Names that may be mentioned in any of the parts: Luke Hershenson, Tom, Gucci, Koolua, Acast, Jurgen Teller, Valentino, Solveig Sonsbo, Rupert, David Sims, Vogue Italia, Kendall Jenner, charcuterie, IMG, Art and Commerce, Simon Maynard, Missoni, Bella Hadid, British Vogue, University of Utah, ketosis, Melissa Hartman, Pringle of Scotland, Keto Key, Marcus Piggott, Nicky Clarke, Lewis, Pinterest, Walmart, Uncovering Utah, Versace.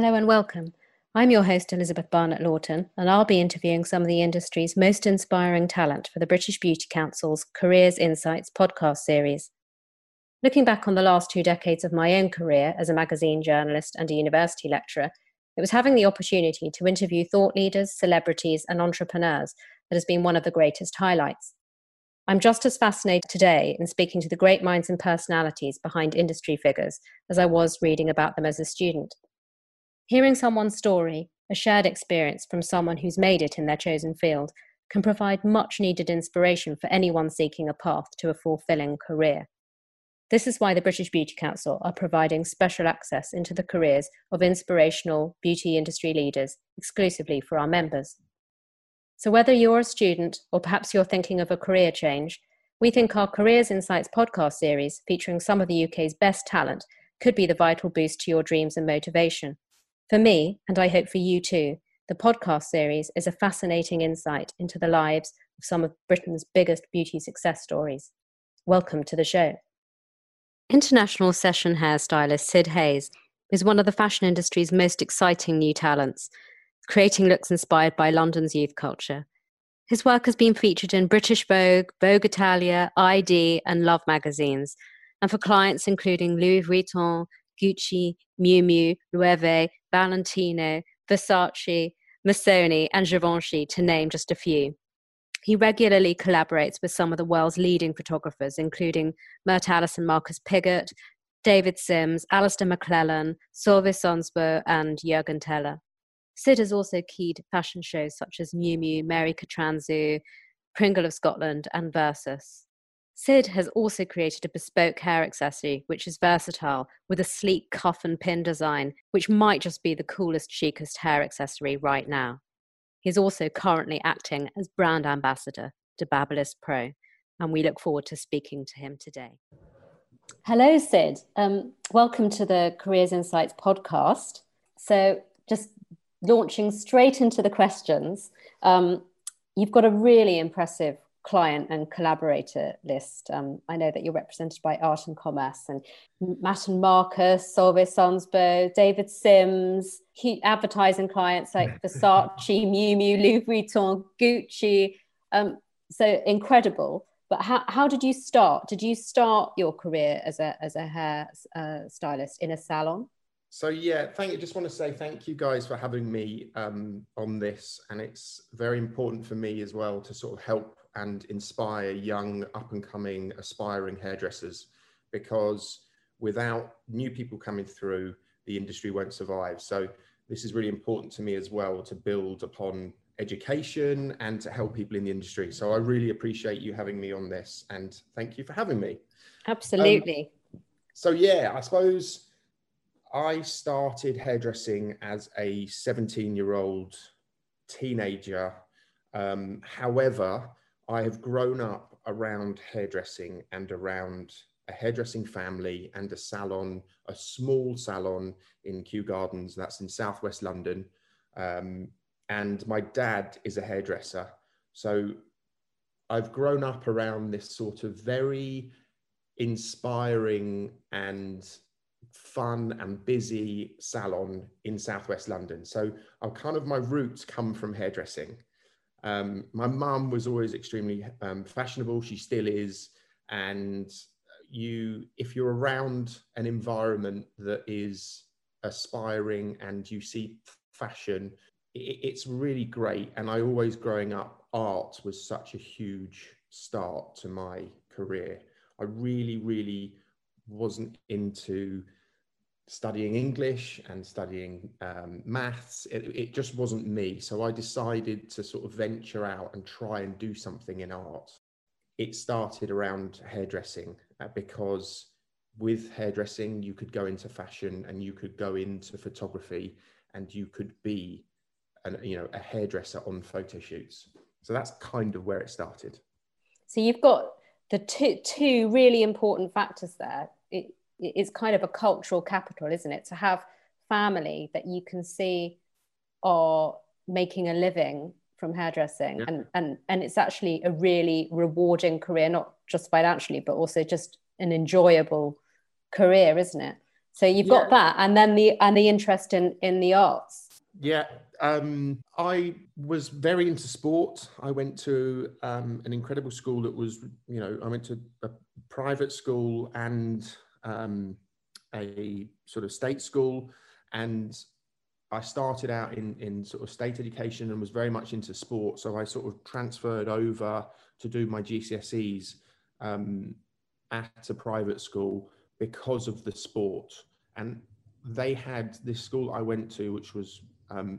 Hello and welcome. I'm your host, Elizabeth Barnett Lawton, and I'll be interviewing some of the industry's most inspiring talent for the British Beauty Council's Careers Insights podcast series. Looking back on the last 2 decades of my own career as a magazine journalist and a university lecturer, it was having the opportunity to interview thought leaders, celebrities, and entrepreneurs that has been one of the greatest highlights. I'm just as fascinated today in speaking to the great minds and personalities behind industry figures as I was reading about them as a student. Hearing someone's story, a shared experience from someone who's made it in their chosen field, can provide much needed inspiration for anyone seeking a path to a fulfilling career. This is why the British Beauty Council are providing special access into the careers of inspirational beauty industry leaders exclusively for our members. So whether you're a student or perhaps you're thinking of a career change, we think our Careers Insights podcast series featuring some of the UK's best talent could be the vital boost to your dreams and motivation. For me, and I hope for you too, the podcast series is a fascinating insight into the lives of some of Britain's biggest beauty success stories. Welcome to the show. International session hairstylist Sid Hayes is one of the fashion industry's most exciting new talents, creating looks inspired by London's youth culture. His work has been featured in British Vogue, Vogue Italia, ID and Love magazines, and for clients including Louis Vuitton, Gucci, Miu Miu, Loewe, Valentino, Versace, Missoni and Givenchy, to name just a few. He regularly collaborates with some of the world's leading photographers, including Mert Alas and Marcus Piggott, David Sims, Alistair McClellan, Solveig Sonsbo and Jurgen Teller. Sid has also keyed fashion shows such as Miu Miu, Mary Katranzu, Pringle of Scotland and Versace. Sid has also created a bespoke hair accessory, which is versatile, with a sleek cuff and pin design, which might just be the coolest, chicest hair accessory right now. He's also currently acting as brand ambassador to Babyliss Pro, and we look forward to speaking to him today. Hello, Sid. Welcome to the Careers Insights podcast. So just launching straight into the questions, you've got a really impressive client and collaborator list. I know that you're represented by Art and Commerce and Matt and Marcus, Solveig Sonsbo, David Sims, advertising clients like Versace, Miu Miu, Louis Vuitton, Gucci. So incredible. But how did you start? Did you start your career as a hair stylist in a salon? So yeah, thank you. Just want to say thank you guys for having me on this, and it's very important for me as well to sort of help and inspire young, up-and-coming, aspiring hairdressers, because without new people coming through, the industry won't survive. So this is really important to me as well, to build upon education and to help people in the industry. So I really appreciate you having me on this, and thank you for having me. Absolutely. So yeah, I suppose I started hairdressing as a 17-year-old teenager. However, I have grown up around hairdressing and around a hairdressing family and a salon, a small salon in Kew Gardens, that's in southwest London. And my dad is a hairdresser. So I've grown up around this sort of very inspiring and fun and busy salon in southwest London. So I'm kind of, my roots come from hairdressing. My mum was always extremely fashionable. She still is. And if you're around an environment that is aspiring and you see fashion, it's really great. And I always, growing up, art was such a huge start to my career. I really, really wasn't into studying English and studying maths. It just wasn't me. So I decided to sort of venture out and try and do something in art. It started around hairdressing because with hairdressing, you could go into fashion and you could go into photography and you could be a hairdresser on photo shoots. So that's kind of where it started. So you've got the two really important factors there. It's kind of a cultural capital, isn't it? To have family that you can see are making a living from hairdressing. Yeah. And it's actually a really rewarding career, not just financially, but also just an enjoyable career, isn't it? So you've got that, and then the interest in the arts. Yeah. I was very into sport. I went to an incredible school that was, you know, I went to a private school and a sort of state school, and I started out in sort of state education and was very much into sport. So I sort of transferred over to do my GCSEs at a private school because of the sport. And they had this school I went to, which was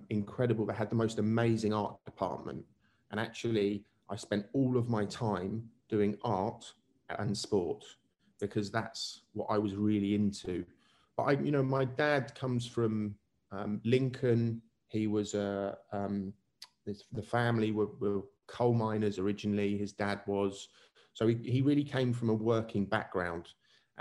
incredible. They had the most amazing art department. And actually, I spent all of my time doing art and sport because that's what I was really into. But I, you know, my dad comes from Lincoln. He was the family were coal miners originally. His dad was, so he really came from a working background.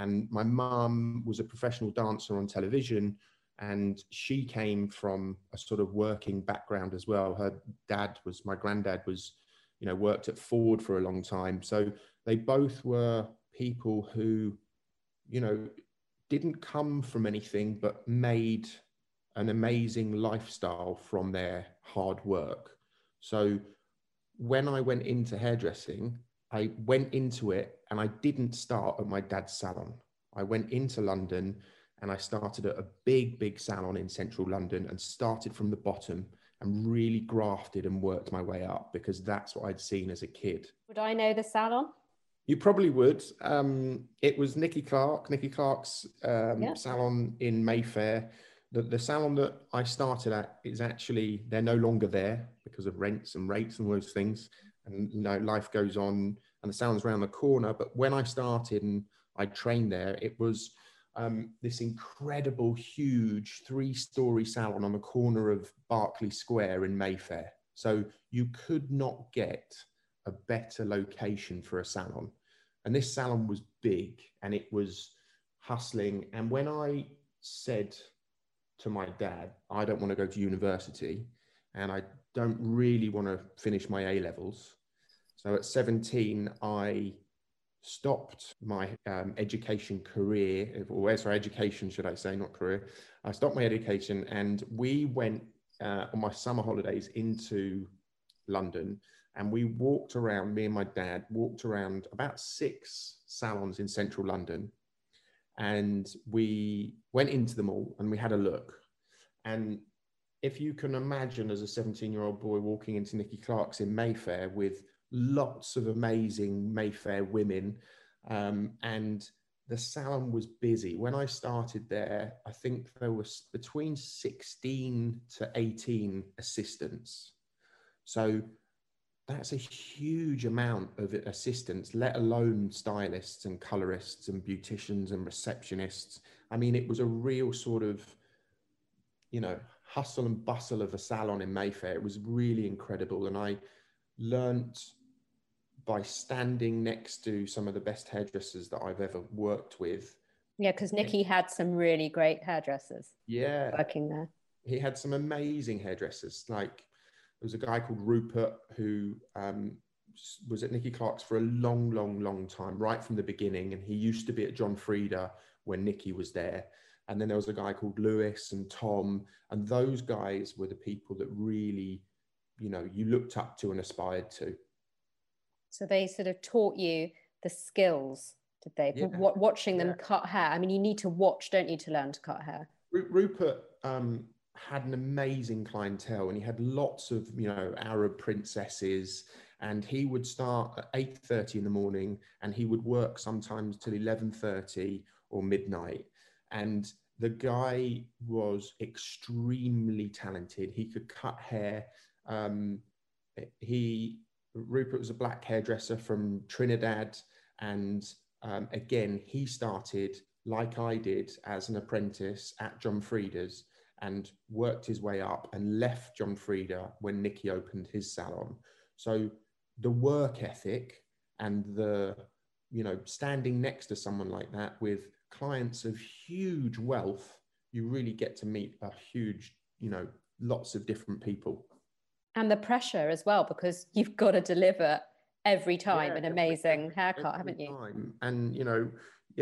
And my mum was a professional dancer on television, and she came from a sort of working background as well. Her dad was, my granddad was, you know, worked at Ford for a long time. So they both were people who, you know, didn't come from anything but made an amazing lifestyle from their hard work. So when I went into hairdressing, I went into it and I didn't start at my dad's salon. I went into London and I started at a big, big salon in central London and started from the bottom and really grafted and worked my way up because that's what I'd seen as a kid. Would I know the salon? You probably would. It was Nicky Clarke, Nicky Clarke's salon in Mayfair. The salon that I started at is actually, they're no longer there because of rents and rates and those things. And, you know, life goes on and the salon's around the corner. But when I started and I trained there, it was this incredible, huge 3-story salon on the corner of Berkeley Square in Mayfair. So you could not get a better location for a salon. And this salon was big and it was hustling. And when I said to my dad, I don't want to go to university and I don't really want to finish my A-levels. So at 17, I stopped my education, I stopped my education and we went on my summer holidays into London and we walked around, me and my dad walked around about 6 salons in central London and we went into them all and we had a look. And if you can imagine as a 17-year-old boy walking into Nicky Clarke's in Mayfair with lots of amazing Mayfair women, and the salon was busy. When I started there, I think there was between 16 to 18 assistants. So that's a huge amount of assistants, let alone stylists and colorists and beauticians and receptionists. I mean, it was a real sort of, you know, hustle and bustle of a salon in Mayfair. It was really incredible. And I learnt by standing next to some of the best hairdressers that I've ever worked with. Yeah, because Nicky had some really great hairdressers. Yeah. Working there. He had some amazing hairdressers. Like there was a guy called Rupert who was at Nicky Clarke's for a long, long, long time, right from the beginning. And he used to be at John Frieda when Nicky was there. And then there was a guy called Lewis and Tom. And those guys were the people that really, you know, you looked up to and aspired to. So they sort of taught you the skills, did they? Yeah. Watching them cut hair. I mean, you need to watch, don't you, to learn to cut hair? Rupert had an amazing clientele and he had lots of, you know, Arab princesses. And he would start at 8:30 in the morning and he would work sometimes till 11:30 or midnight. And the guy was extremely talented. He could cut hair. Rupert was a black hairdresser from Trinidad. And again, he started, like I did, as an apprentice at John Frieda's and worked his way up and left John Frieda when Nicky opened his salon. So the work ethic and the, you know, standing next to someone like that with clients of huge wealth, you really get to meet a huge, you know, lots of different people. And the pressure as well, because you've got to deliver every time an amazing haircut, haven't you? And, you know,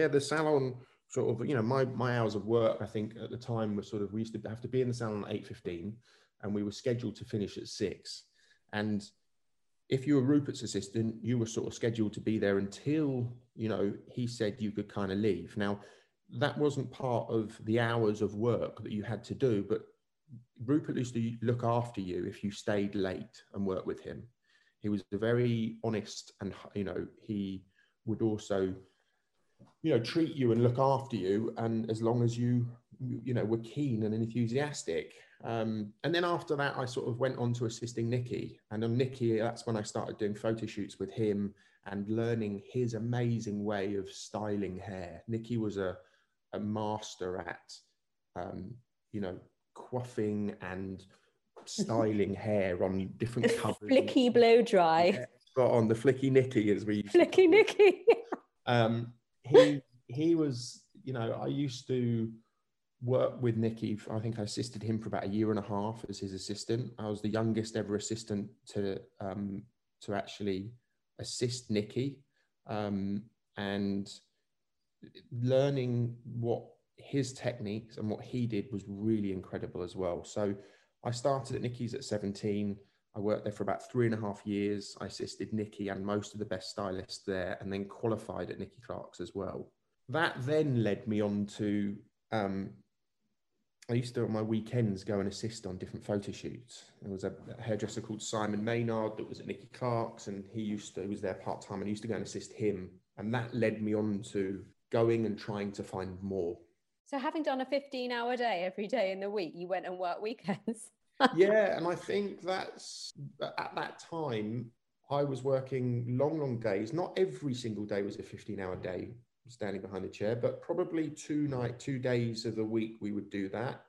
the salon sort of, you know, my hours of work, I think at the time were sort of, we used to have to be in the salon at 8:15 and we were scheduled to finish at 6. And if you were Rupert's assistant, you were sort of scheduled to be there until, you know, he said you could kind of leave. Now, that wasn't part of the hours of work that you had to do, but Rupert used to look after you if you stayed late and worked with him. He was very honest and, you know, he would also, you know, treat you and look after you. And as long as you, you know, were keen and enthusiastic. And then after that, I sort of went on to assisting Nicky. And on Nicky, that's when I started doing photo shoots with him and learning his amazing way of styling hair. Nicky was a master at, you know, coiffing and styling hair on different covers. Flicky blow dry. Yeah, got on the flicky Nicky, as we used to. Flicky Nicky. He was, you know, I used to work with Nicky. I think I assisted him for about 1.5 years as his assistant. I was the youngest ever assistant to actually assist Nicky, and learning what his techniques and what he did was really incredible as well. So I started at Nicky's at 17. I worked there for about 3.5 years. I assisted Nicky and most of the best stylists there, and then qualified at Nicky Clarke's as well. That then led me on to, I used to on my weekends go and assist on different photo shoots. There was a hairdresser called Simon Maynard that was at Nicky Clarke's, and he was there part time, and I used to go and assist him. And that led me on to going and trying to find more. So having done a 15-hour day every day in the week, you went and worked weekends. Yeah, and I think that's, at that time, I was working long, long days. Not every single day was a 15-hour day standing behind a chair, but probably 2 days of the week we would do that.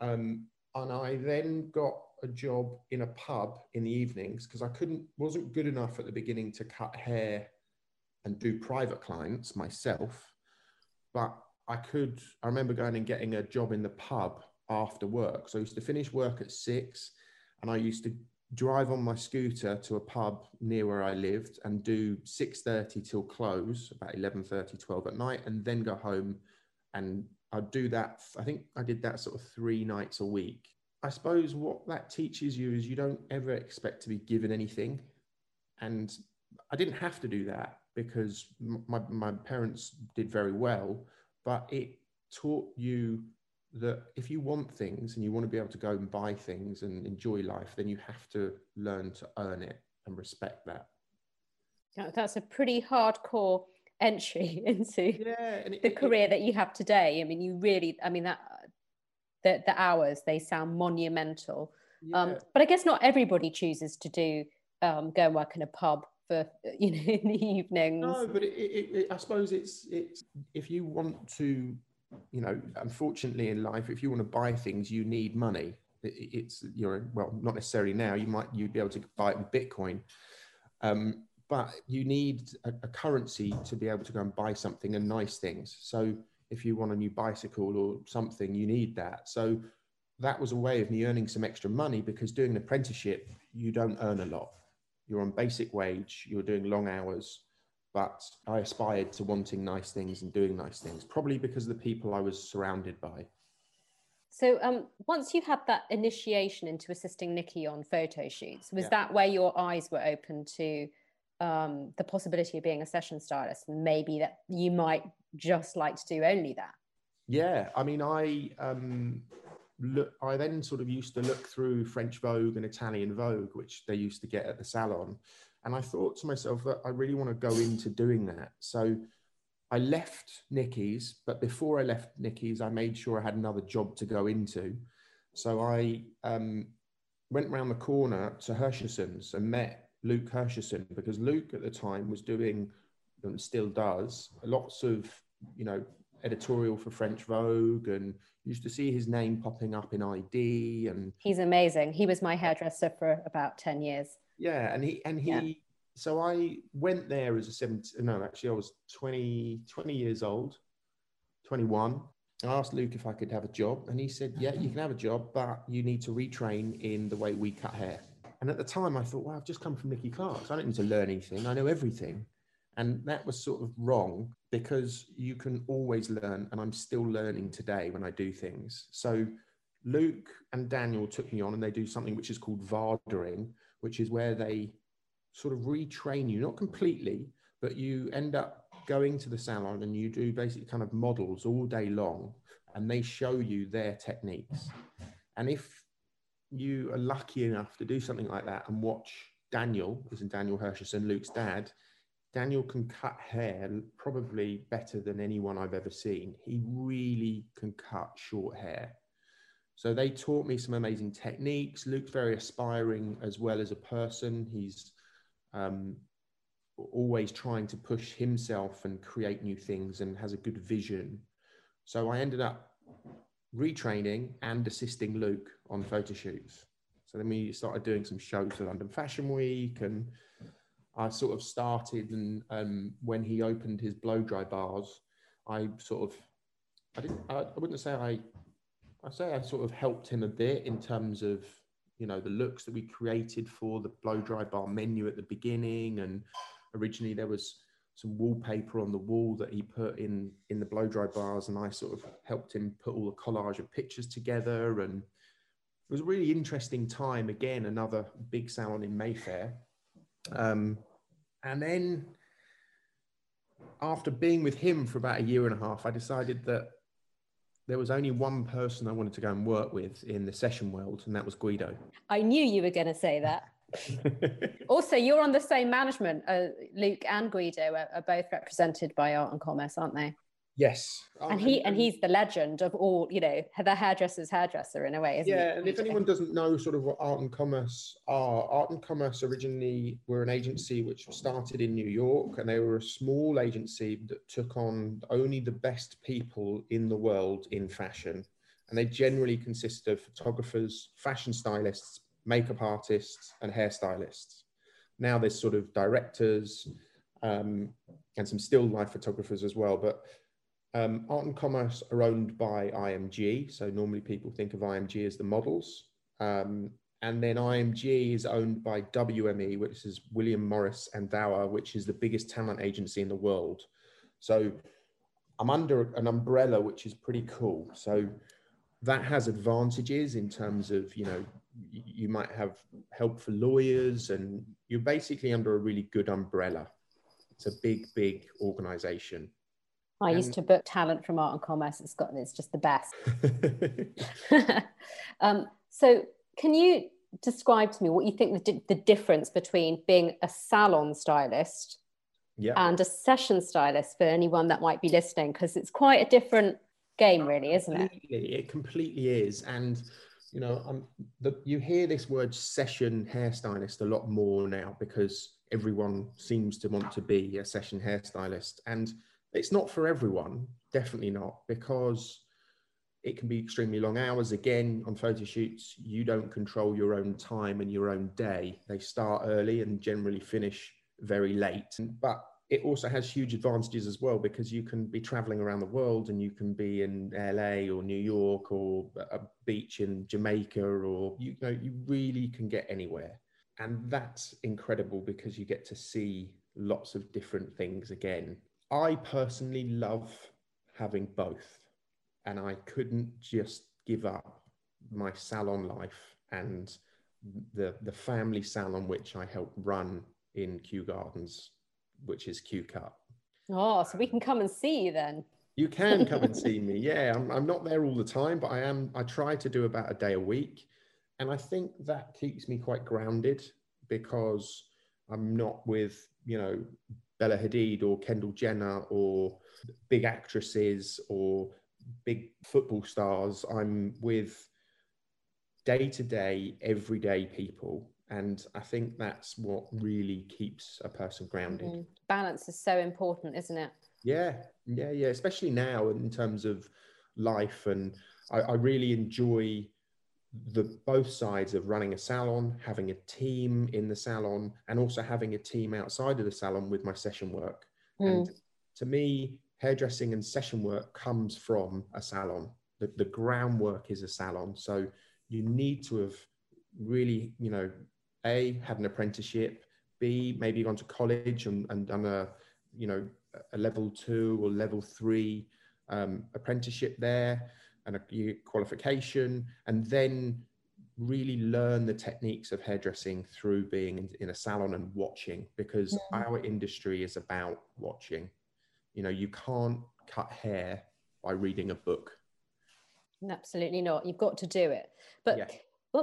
And I then got a job in a pub in the evenings because I wasn't good enough at the beginning to cut hair and do private clients myself, but I remember going and getting a job in the pub after work. So I used to finish work at 6 and I used to drive on my scooter to a pub near where I lived and do 6:30 till close, about 11:30, 12 at night, and then go home. And I'd do that. I think I did that sort of 3 nights a week. I suppose what that teaches you is you don't ever expect to be given anything. And I didn't have to do that because my parents did very well, but it taught you that if you want things and you want to be able to go and buy things and enjoy life, then you have to learn to earn it and respect that. That's a pretty hardcore entry into the career that you have today. I mean, the hours, they sound monumental. Yeah. But I guess not everybody chooses to do go and work in a pub for, you know, in the evenings. No, but I suppose it's if you want to, you know, unfortunately in life, if you want to buy things, you need money. It's, you know, well, not necessarily now, you'd be able to buy it with Bitcoin, but you need a currency to be able to go and buy something and nice things. So if you want a new bicycle or something, you need that. So that was a way of me earning some extra money, because doing an apprenticeship, you don't earn a lot. You're on basic wage, you're doing long hours. But I aspired to wanting nice things and doing nice things, probably because of the people I was surrounded by. So once you had that initiation into assisting Nicky on photo shoots, was that where your eyes were open to the possibility of being a session stylist? Maybe that you might just like to do only that? Yeah, I mean, I then sort of used to look through French Vogue and Italian Vogue, which they used to get at the salon. And I thought to myself that I really want to go into doing that. So I left Nicky's, but before I left Nicky's, I made sure I had another job to go into. So I went round the corner to Hersheson's and met Luke Hersheson, because Luke at the time was doing, and still does, lots of, you know, editorial for French Vogue, and used to see his name popping up in ID. And he's amazing. He was my hairdresser for about 10 years. Yeah, so I went there as I was 20 years old, 21. I asked Luke if I could have a job, and he said, yeah, you can have a job, but you need to retrain in the way we cut hair. And at the time I thought, well, I've just come from Nicky Clarke's. I don't need to learn anything. I know everything. And that was sort of wrong. because you can always learn, and I'm still learning today when I do things. So Luke and Daniel took me on, and they do something which is called vardering, which is where they sort of retrain you, not completely, but you end up going to the salon and you do basically kind of models all day long, and they show you their techniques. And if you are lucky enough to do something like that and watch Daniel, isn't Daniel Hersheson, Luke's dad, Daniel can cut hair probably better than anyone I've ever seen. He really can cut short hair. So they taught me some amazing techniques. Luke's very aspiring as well as a person. He's always trying to push himself and create new things and has a good vision. So I ended up retraining and assisting Luke on photo shoots. So then we started doing some shows for London Fashion Week, and I sort of started, and when he opened his blow dry bars, I sort of helped him a bit in terms of, you know, the looks that we created for the blow dry bar menu at the beginning. And originally there was some wallpaper on the wall that he put in the blow dry bars, and I sort of helped him put all the collage of pictures together. And it was a really interesting time. Again, another big salon in Mayfair. And then after being with him for about a year and a half, I decided that there was only one person I wanted to go and work with in the session world, and that was Guido. I knew you were going to say that. Also, you're on the same management. Luke and Guido are both represented by Art and Commerce, aren't they? Yes. And he's the legend of all, you know, the hairdresser's hairdresser in a way, isn't he? Yeah, and if anyone doesn't know sort of what Art and Commerce are, Art and Commerce originally were an agency which started in New York, and they were a small agency that took on only the best people in the world in fashion. And they generally consist of photographers, fashion stylists, makeup artists, and hairstylists. Now there's sort of directors and some still life photographers as well, but Art and Commerce are owned by IMG, so normally people think of IMG as the models, and then IMG is owned by WME, which is William Morris and Dower, which is the biggest talent agency in the world. So I'm under an umbrella, which is pretty cool. So that has advantages in terms of, you know, you might have help for lawyers, and you're basically under a really good umbrella. It's a big, big organization. I used to book talent from Art and Commerce in Scotland. It's just the best. So can you describe to me what you think the difference between being a salon stylist and a session stylist for anyone that might be listening? Because it's quite a different game, really, isn't it? It completely is. And, you know, you hear this word session hairstylist a lot more now, because everyone seems to want to be a session hairstylist. And it's not for everyone, definitely not, because it can be extremely long hours. Again, on photo shoots, you don't control your own time and your own day. They start early and generally finish very late. But it also has huge advantages as well, because you can be traveling around the world, and you can be in LA or New York or a beach in Jamaica, or, you know, you really can get anywhere. And that's incredible, because you get to see lots of different things again. I personally love having both, and I couldn't just give up my salon life and the family salon, which I help run in Kew Gardens, which is Kew Cut. Oh, so we can come and see you then. You can come and see me. Yeah, I'm not there all the time, but I am. I try to do about a day a week. And I think that keeps me quite grounded, because I'm not with, you know, Bella Hadid or Kendall Jenner or big actresses or big football stars. I'm with day-to-day, everyday people. And I think that's what really keeps a person grounded. Mm-hmm. Balance is so important, isn't it? Yeah. Especially now in terms of life. And I really enjoy both sides of running a salon, having a team in the salon, and also having a team outside of the salon with my session work. And to me, hairdressing and session work comes from a salon. The groundwork is a salon. So you need to have really, you know, A, had an apprenticeship, B, maybe gone to college and done a, you know, a level 2 or level 3 apprenticeship there and a qualification, and then really learn the techniques of hairdressing through being in a salon and watching, because our industry is about watching. You know, you can't cut hair by reading a book. Absolutely not. You've got to do it. But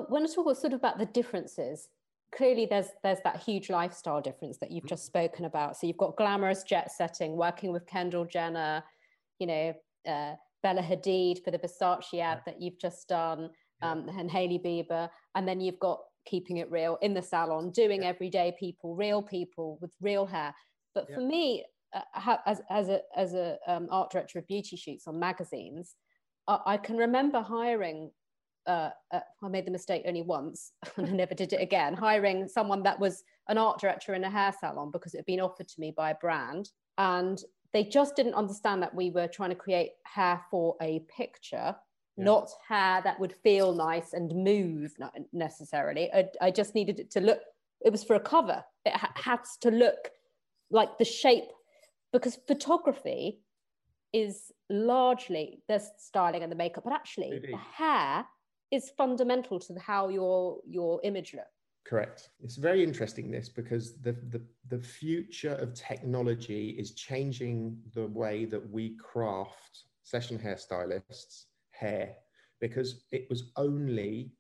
when I talk sort of about the differences, clearly there's that huge lifestyle difference that you've just spoken about. So you've got glamorous jet setting, working with Kendall Jenner, you know, Bella Hadid for the Versace ad that you've just done, and Hailey Bieber. And then you've got keeping it real in the salon, doing everyday people, real people with real hair. But for me, as an art director of beauty shoots on magazines, I can remember hiring, I made the mistake only once and I never did it again, hiring someone that was an art director in a hair salon because it had been offered to me by a brand. And they just didn't understand that we were trying to create hair for a picture, not hair that would feel nice and move necessarily. I just needed it to look, it was for a cover. It had to look like the shape, because photography is largely the styling and the makeup, but actually the hair is fundamental to how your image looks. Correct. It's very interesting, this, because the future of technology is changing the way that we craft session hairstylists' hair, because it was only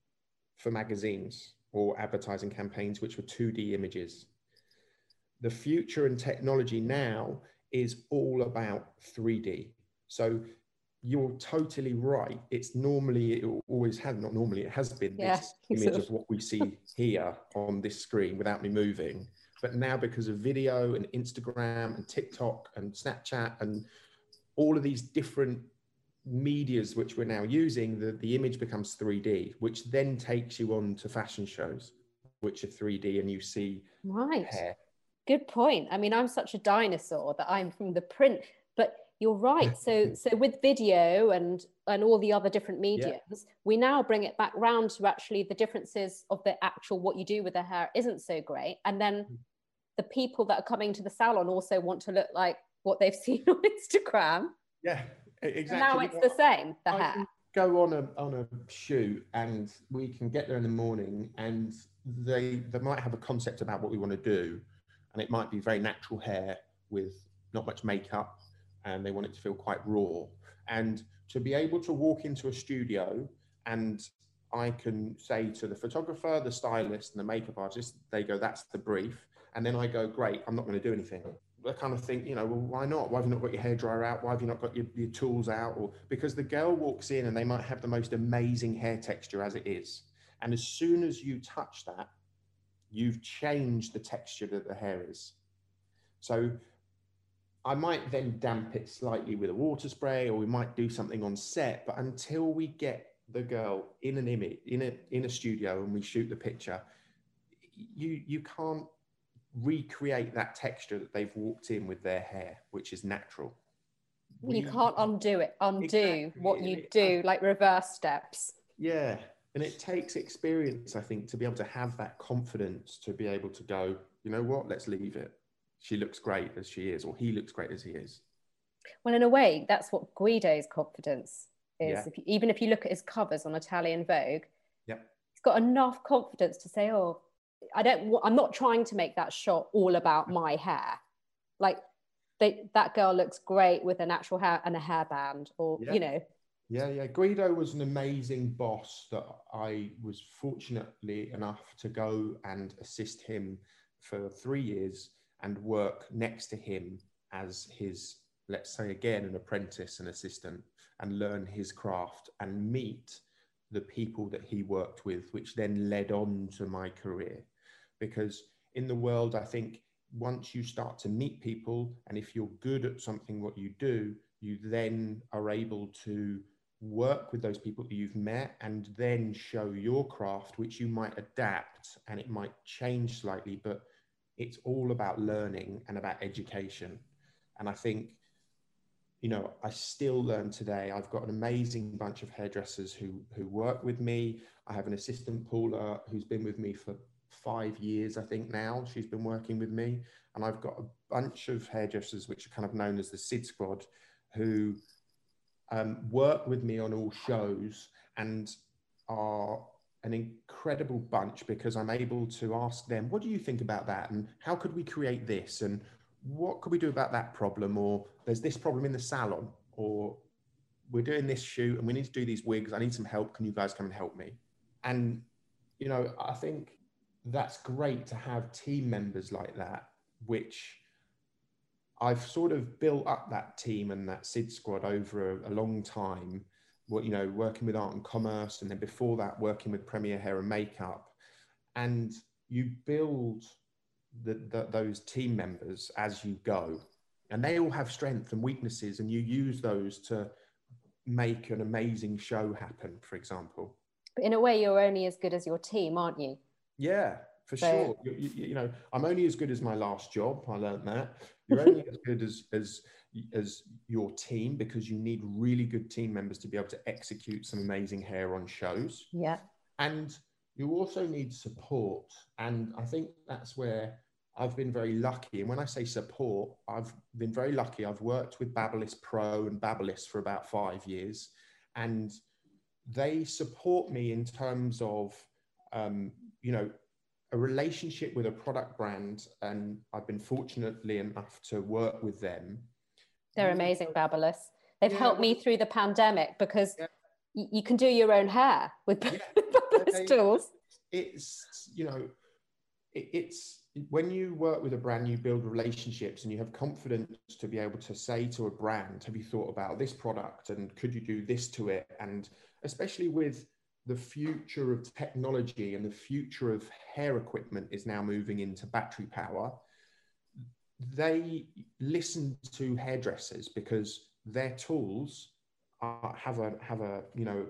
for magazines or advertising campaigns, which were 2D images. The future and technology now is all about 3D. So you're totally right. It has been this image of what we see here on this screen without me moving. But now, because of video and Instagram and TikTok and Snapchat and all of these different medias which we're now using, the image becomes 3D, which then takes you on to fashion shows, which are 3D, and you see hair. Good point. I mean, I'm such a dinosaur that I'm from the print, but you're right. So with video and all the other different mediums, we now bring it back round to actually the differences of the actual, what you do with the hair isn't so great. And then the people that are coming to the salon also want to look like what they've seen on Instagram. Yeah, exactly. And now it's the same, the hair. Can go on a shoot and we can get there in the morning, and they might have a concept about what we want to do. And it might be very natural hair with not much makeup, and they want it to feel quite raw. And to be able to walk into a studio, and I can say to the photographer, the stylist and the makeup artist, they go, that's the brief. And then I go, great, I'm not going to do anything. I kind of think, you know, well, why not? Why have you not got your hairdryer out? Why have you not got your tools out? Or because the girl walks in and they might have the most amazing hair texture as it is. And as soon as you touch that, you've changed the texture that the hair is. So I might then damp it slightly with a water spray, or we might do something on set, but until we get the girl in an image, in a studio, and we shoot the picture, you can't recreate that texture that they've walked in with their hair, which is natural. You can't undo it, what you do, like reverse steps. Yeah. And it takes experience, I think, to be able to have that confidence, to be able to go, you know what, let's leave it. She looks great as she is, or he looks great as he is. Well, in a way, that's what Guido's confidence is. Yeah. Even if you look at his covers on Italian Vogue, he's got enough confidence to say, oh, I'm not trying to make that shot all about my hair. Like, that girl looks great with a natural hair and a hairband, or, you know. Yeah. Guido was an amazing boss that I was fortunately enough to go and assist him for 3 years and work next to him as his, let's say again, an apprentice and assistant, and learn his craft and meet the people that he worked with, which then led on to my career. Because in the world, I think once you start to meet people, and if you're good at something, what you do, you then are able to work with those people that you've met and then show your craft, which you might adapt and it might change slightly, but it's all about learning and about education. And I think, you know, I still learn today. I've got an amazing bunch of hairdressers who work with me. I have an assistant, Paula, who's been with me for 5 years, I think now, she's been working with me. And I've got a bunch of hairdressers, which are kind of known as the Sid Squad, who work with me on all shows and are an incredible bunch, because I'm able to ask them, what do you think about that? And how could we create this? And what could we do about that problem? Or there's this problem in the salon, or we're doing this shoot and we need to do these wigs. I need some help. Can you guys come and help me? And, you know, I think that's great to have team members like that, which I've sort of built up that team and that Sid Squad over a long time. Well, you know, working with Art and Commerce, and then before that, working with Premier Hair and Makeup. And you build those team members as you go. And they all have strengths and weaknesses, and you use those to make an amazing show happen, for example. But in a way, you're only as good as your team, aren't you? Yeah, for sure. You know, I'm only as good as my last job. I learned that. You're only as good as your team, because you need really good team members to be able to execute some amazing hair on shows. Yeah. And you also need support. And I think that's where I've been very lucky. And when I say support, I've been very lucky. I've worked with Babyliss Pro and Babyliss for about 5 years, and they support me in terms of, you know, a relationship with a product brand. And I've been fortunately enough to work with them. They're amazing, Babyliss. They've helped me through the pandemic, because you can do your own hair with Babyliss tools. It's, you know, it's when you work with a brand, you build relationships and you have confidence to be able to say to a brand, have you thought about this product, and could you do this to it? And especially with the future of technology, and the future of hair equipment is now moving into battery power. They listen to hairdressers, because their tools are, have a, you know,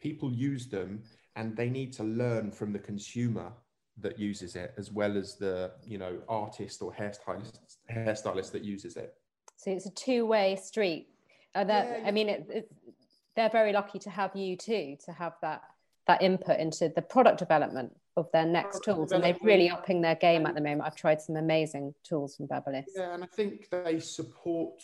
people use them, and they need to learn from the consumer that uses it, as well as the, you know, artist or hairstylist that uses it. So it's a two-way street. I mean, they're very lucky to have you too, to have that input into the product development of their next tools. And they're really upping their game at the moment. I've tried some amazing tools from Babyliss. Yeah, and I think they support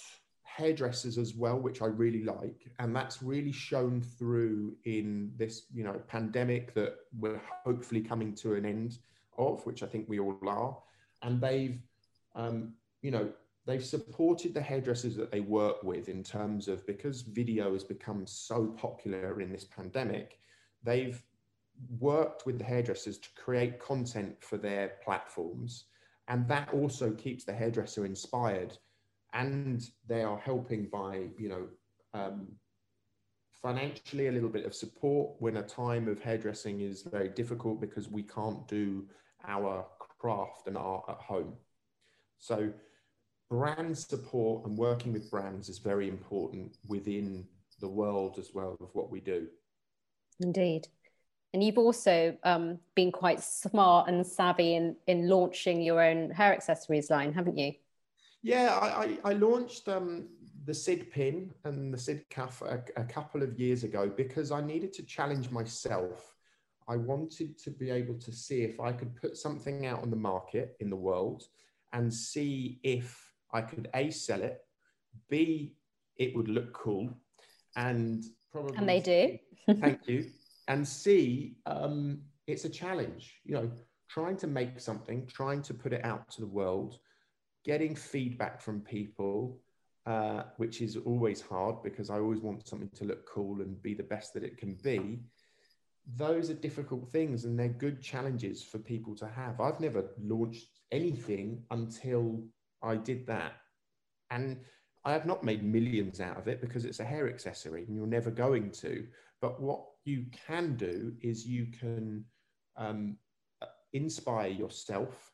hairdressers as well, which I really like. And that's really shown through in this, you know, pandemic that we're hopefully coming to an end of, which I think we all are. And they've, you know, they've supported the hairdressers that they work with in terms of, because video has become so popular in this pandemic, they've worked with the hairdressers to create content for their platforms. And that also keeps the hairdresser inspired. And they are helping by, you know, financially, a little bit of support when a time of hairdressing is very difficult, because we can't do our craft and art at home. So brand support and working with brands is very important within the world as well of what we do. Indeed. And you've also been quite smart and savvy in launching your own hair accessories line, haven't you? Yeah, I launched the Sid Pin and the Sid Cuff a couple of years ago, because I needed to challenge myself. I wanted to be able to see if I could put something out on the market in the world and see if I could A, sell it, B, it would look cool, and probably... And they do. Thank you. And C, it's a challenge, you know, trying to make something, trying to put it out to the world, getting feedback from people, which is always hard, because I always want something to look cool and be the best that it can be. Those are difficult things, and they're good challenges for people to have. I've never launched anything until I did that. And I have not made millions out of it, because it's a hair accessory and you're never going to. But what you can do is you can inspire yourself,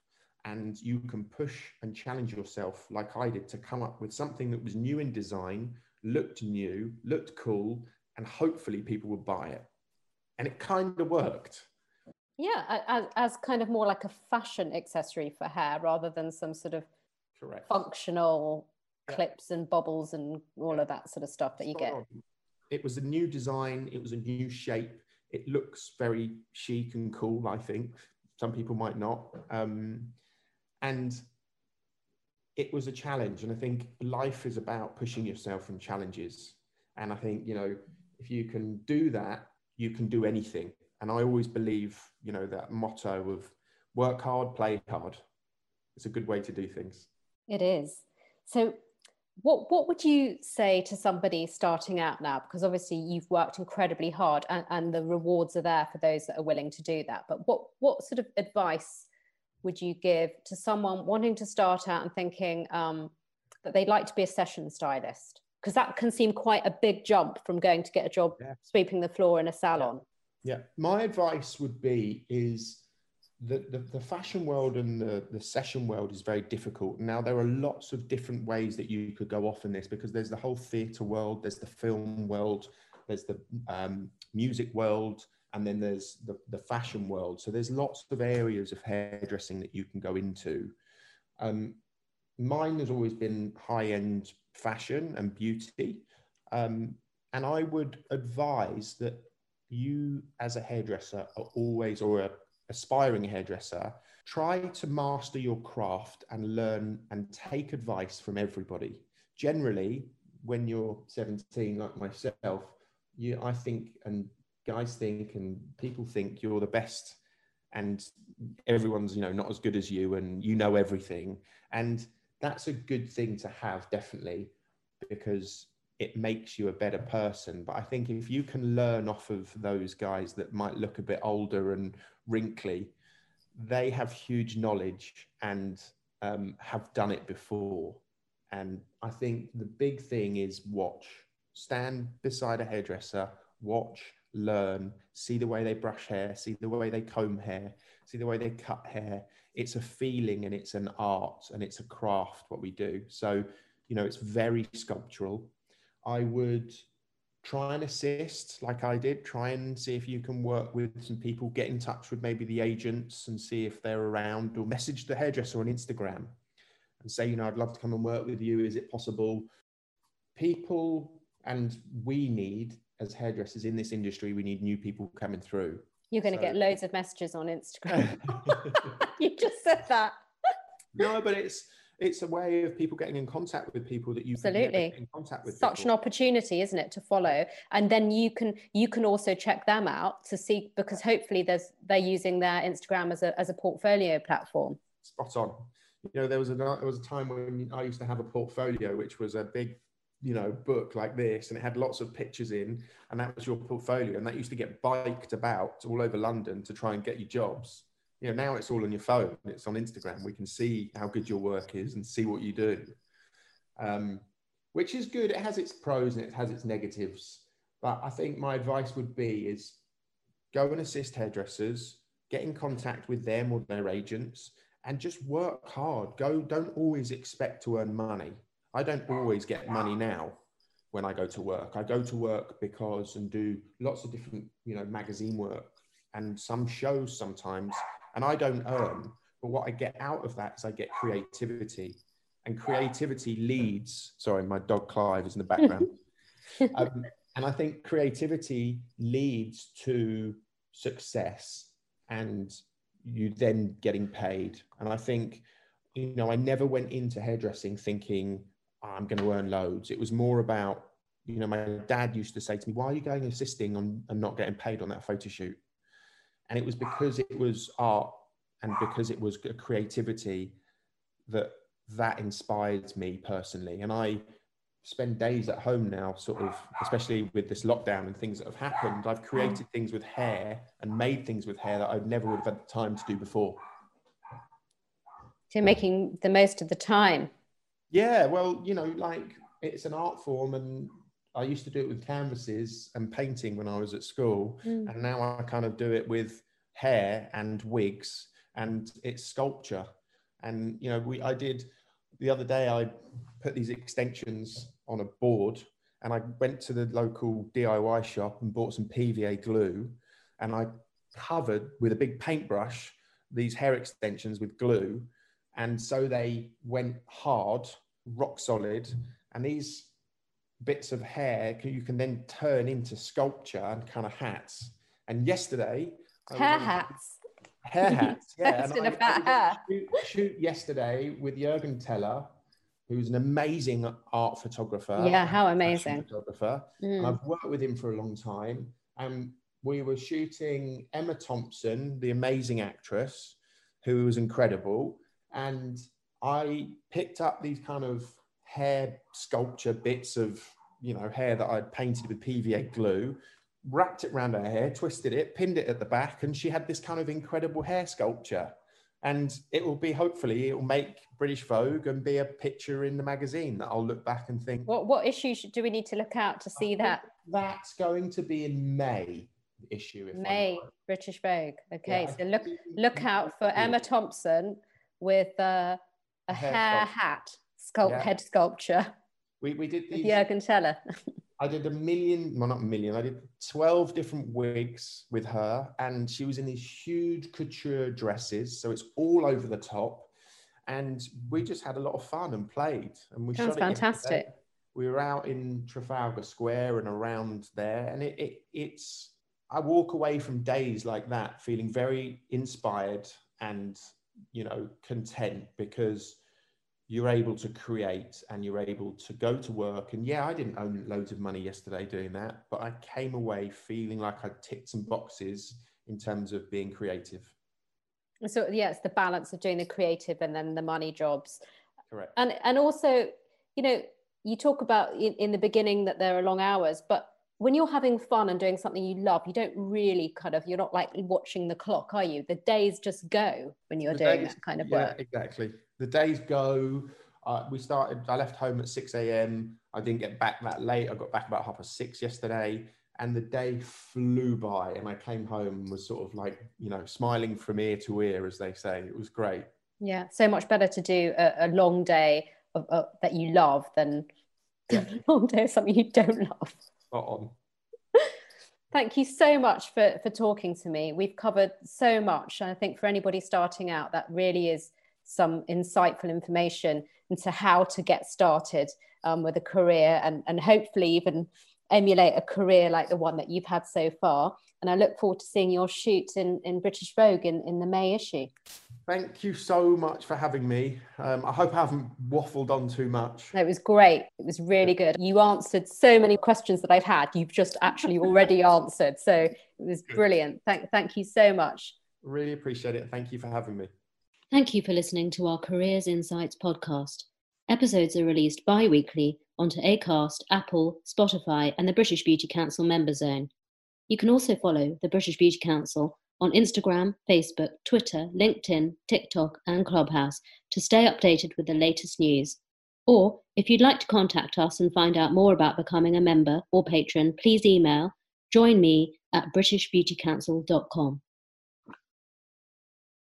and you can push and challenge yourself like I did to come up with something that was new in design, looked new, looked cool, and hopefully people would buy it. And it kind of worked. Yeah, as kind of more like a fashion accessory for hair, rather than some sort of Correct. Functional clips and bobbles and all of that sort of stuff that you get. It was a new design. It was a new shape. It looks very chic and cool, I think, some people might not. And it was a challenge. And I think life is about pushing yourself from challenges. And I think, you know, if you can do that, you can do anything. And I always believe, you know, that motto of work hard, play hard. It's a good way to do things. It is. So what would you say to somebody starting out now? Because obviously you've worked incredibly hard, and the rewards are there for those that are willing to do that. But what sort of advice would you give to someone wanting to start out and thinking that they'd like to be a session stylist? Because that can seem quite a big jump from going to get a job sweeping the floor in a salon. Yeah, my advice would be is that the fashion world and the session world is very difficult. Now, there are lots of different ways that you could go off in this, because there's the whole theatre world, there's the film world, there's the music world, and then there's the fashion world. So there's lots of areas of hairdressing that you can go into. Mine has always been high-end fashion and beauty. And I would advise that you, as a hairdresser, are always, or an aspiring hairdresser, try to master your craft and learn and take advice from everybody. Generally, when you're 17, like myself, I think, and guys think, and people think you're the best, and everyone's, you know, not as good as you, and you know everything. And that's a good thing to have, definitely, because it makes you a better person. But I think if you can learn off of those guys that might look a bit older and wrinkly, they have huge knowledge and have done it before. And I think the big thing is watch. Stand beside a hairdresser, watch, learn, see the way they brush hair, see the way they comb hair, see the way they cut hair. It's a feeling, and it's an art, and it's a craft, what we do. So, you know, it's very sculptural. I would try and assist, like I did, try and see if you can work with some people, get in touch with maybe the agents and see if they're around, or message the hairdresser on Instagram and say, you know, I'd love to come and work with you. Is it possible? People, and we need, as hairdressers in this industry, we need new people coming through. You're going to get loads of messages on Instagram. You just said that. No, but it's a way of people getting in contact with people that you absolutely in contact with. Such an opportunity, isn't it, to follow? And then you can also check them out to see, because hopefully they're using their Instagram as a portfolio platform. Spot on. You know, there was a time when I used to have a portfolio, which was a big, you know, book like this, and it had lots of pictures in, and that was your portfolio, and that used to get biked about all over London to try and get you jobs. You know, now it's all on your phone, it's on Instagram, we can see how good your work is and see what you do, which is good. It has its pros and it has its negatives, but I think my advice would be is go and assist hairdressers, get in contact with them or their agents, and just work hard. Don't always expect to earn money. I don't always get money now when I go to work. I go to work because and do lots of different, you know, magazine work and some shows sometimes, and I don't earn. But what I get out of that is I get creativity, and creativity leads. Sorry, my dog Clive is in the background. And I think creativity leads to success, and you then getting paid. And I think, you know, I never went into hairdressing thinking, I'm going to earn loads. It was more about, you know, my dad used to say to me, why are you going assisting on and not getting paid on that photo shoot? And it was because it was art, and because it was creativity that inspired me personally. And I spend days at home now, sort of, especially with this lockdown and things that have happened, I've created things with hair and made things with hair that I never would have had the time to do before. So making the most of the time. Yeah, well, you know, like, it's an art form, and I used to do it with canvases and painting when I was at school. And now I kind of do it with hair and wigs, and it's sculpture. And, you know, I did the other day, I put these extensions on a board, and I went to the local DIY shop and bought some PVA glue, and I covered with a big paintbrush these hair extensions with glue. And so they went hard, rock solid. And these bits of hair, you can then turn into sculpture and kind of hats. And yesterday— Hair hats. Hair hats, yeah. And I did a shoot yesterday with Jurgen Teller, who's an amazing art photographer. Yeah, how amazing. Photographer. Mm. And I've worked with him for a long time. And we were shooting Emma Thompson, the amazing actress, who was incredible. And I picked up these kind of hair sculpture bits of, you know, hair that I'd painted with PVA glue, wrapped it around her hair, twisted it, pinned it at the back, and she had this kind of incredible hair sculpture. And it will be, hopefully, it will make British Vogue and be a picture in the magazine that I'll look back and think... What issue do we need to look out to see that? That's going to be in May issue. If May, British Vogue. Okay, yeah, so look out for Emma Thompson with a hair hat head sculpture. We did these... with Jurgen Teller. I did I did 12 different wigs with her, and she was in these huge couture dresses, so it's all over the top, and we just had a lot of fun and played, and we shot it. Sounds fantastic. We were out in Trafalgar Square and around there, and it's I walk away from days like that feeling very inspired and, you know, content, because you're able to create and you're able to go to work. And yeah, I didn't own loads of money yesterday doing that, but I came away feeling like I ticked some boxes in terms of being creative. So yeah, it's the balance of doing the creative and then the money jobs. Correct. And also, you know, you talk about in the beginning that there are long hours, but when you're having fun and doing something you love, you don't really you're not like watching the clock, are you? The days just go when you're doing that kind of work. Yeah, exactly. The days go. I left home at 6 a.m. I didn't get back that late. I got back about 6:30 yesterday, and the day flew by, and I came home and was sort of like, you know, smiling from ear to ear, as they say. It was great. Yeah, so much better to do a long day of that you love than a long day of something you don't love. Spot on. Thank you so much for talking to me. We've covered so much. And I think for anybody starting out, that really is some insightful information into how to get started with a career and hopefully even emulate a career like the one that you've had so far. And I look forward to seeing your shoot in British Vogue in the May issue. Thank you so much for having me. I hope I haven't waffled on too much. No, it was great. It was really good. You answered so many questions that I've had. You've just actually already answered. So it was brilliant. Thank you so much. Really appreciate it. Thank you for having me. Thank you for listening to our Careers Insights podcast. Episodes are released bi-weekly onto Acast, Apple, Spotify, and the British Beauty Council member zone. You can also follow the British Beauty Council on Instagram, Facebook, Twitter, LinkedIn, TikTok, and Clubhouse to stay updated with the latest news. Or, if you'd like to contact us and find out more about becoming a member or patron, please email joinme@britishbeautycouncil.com.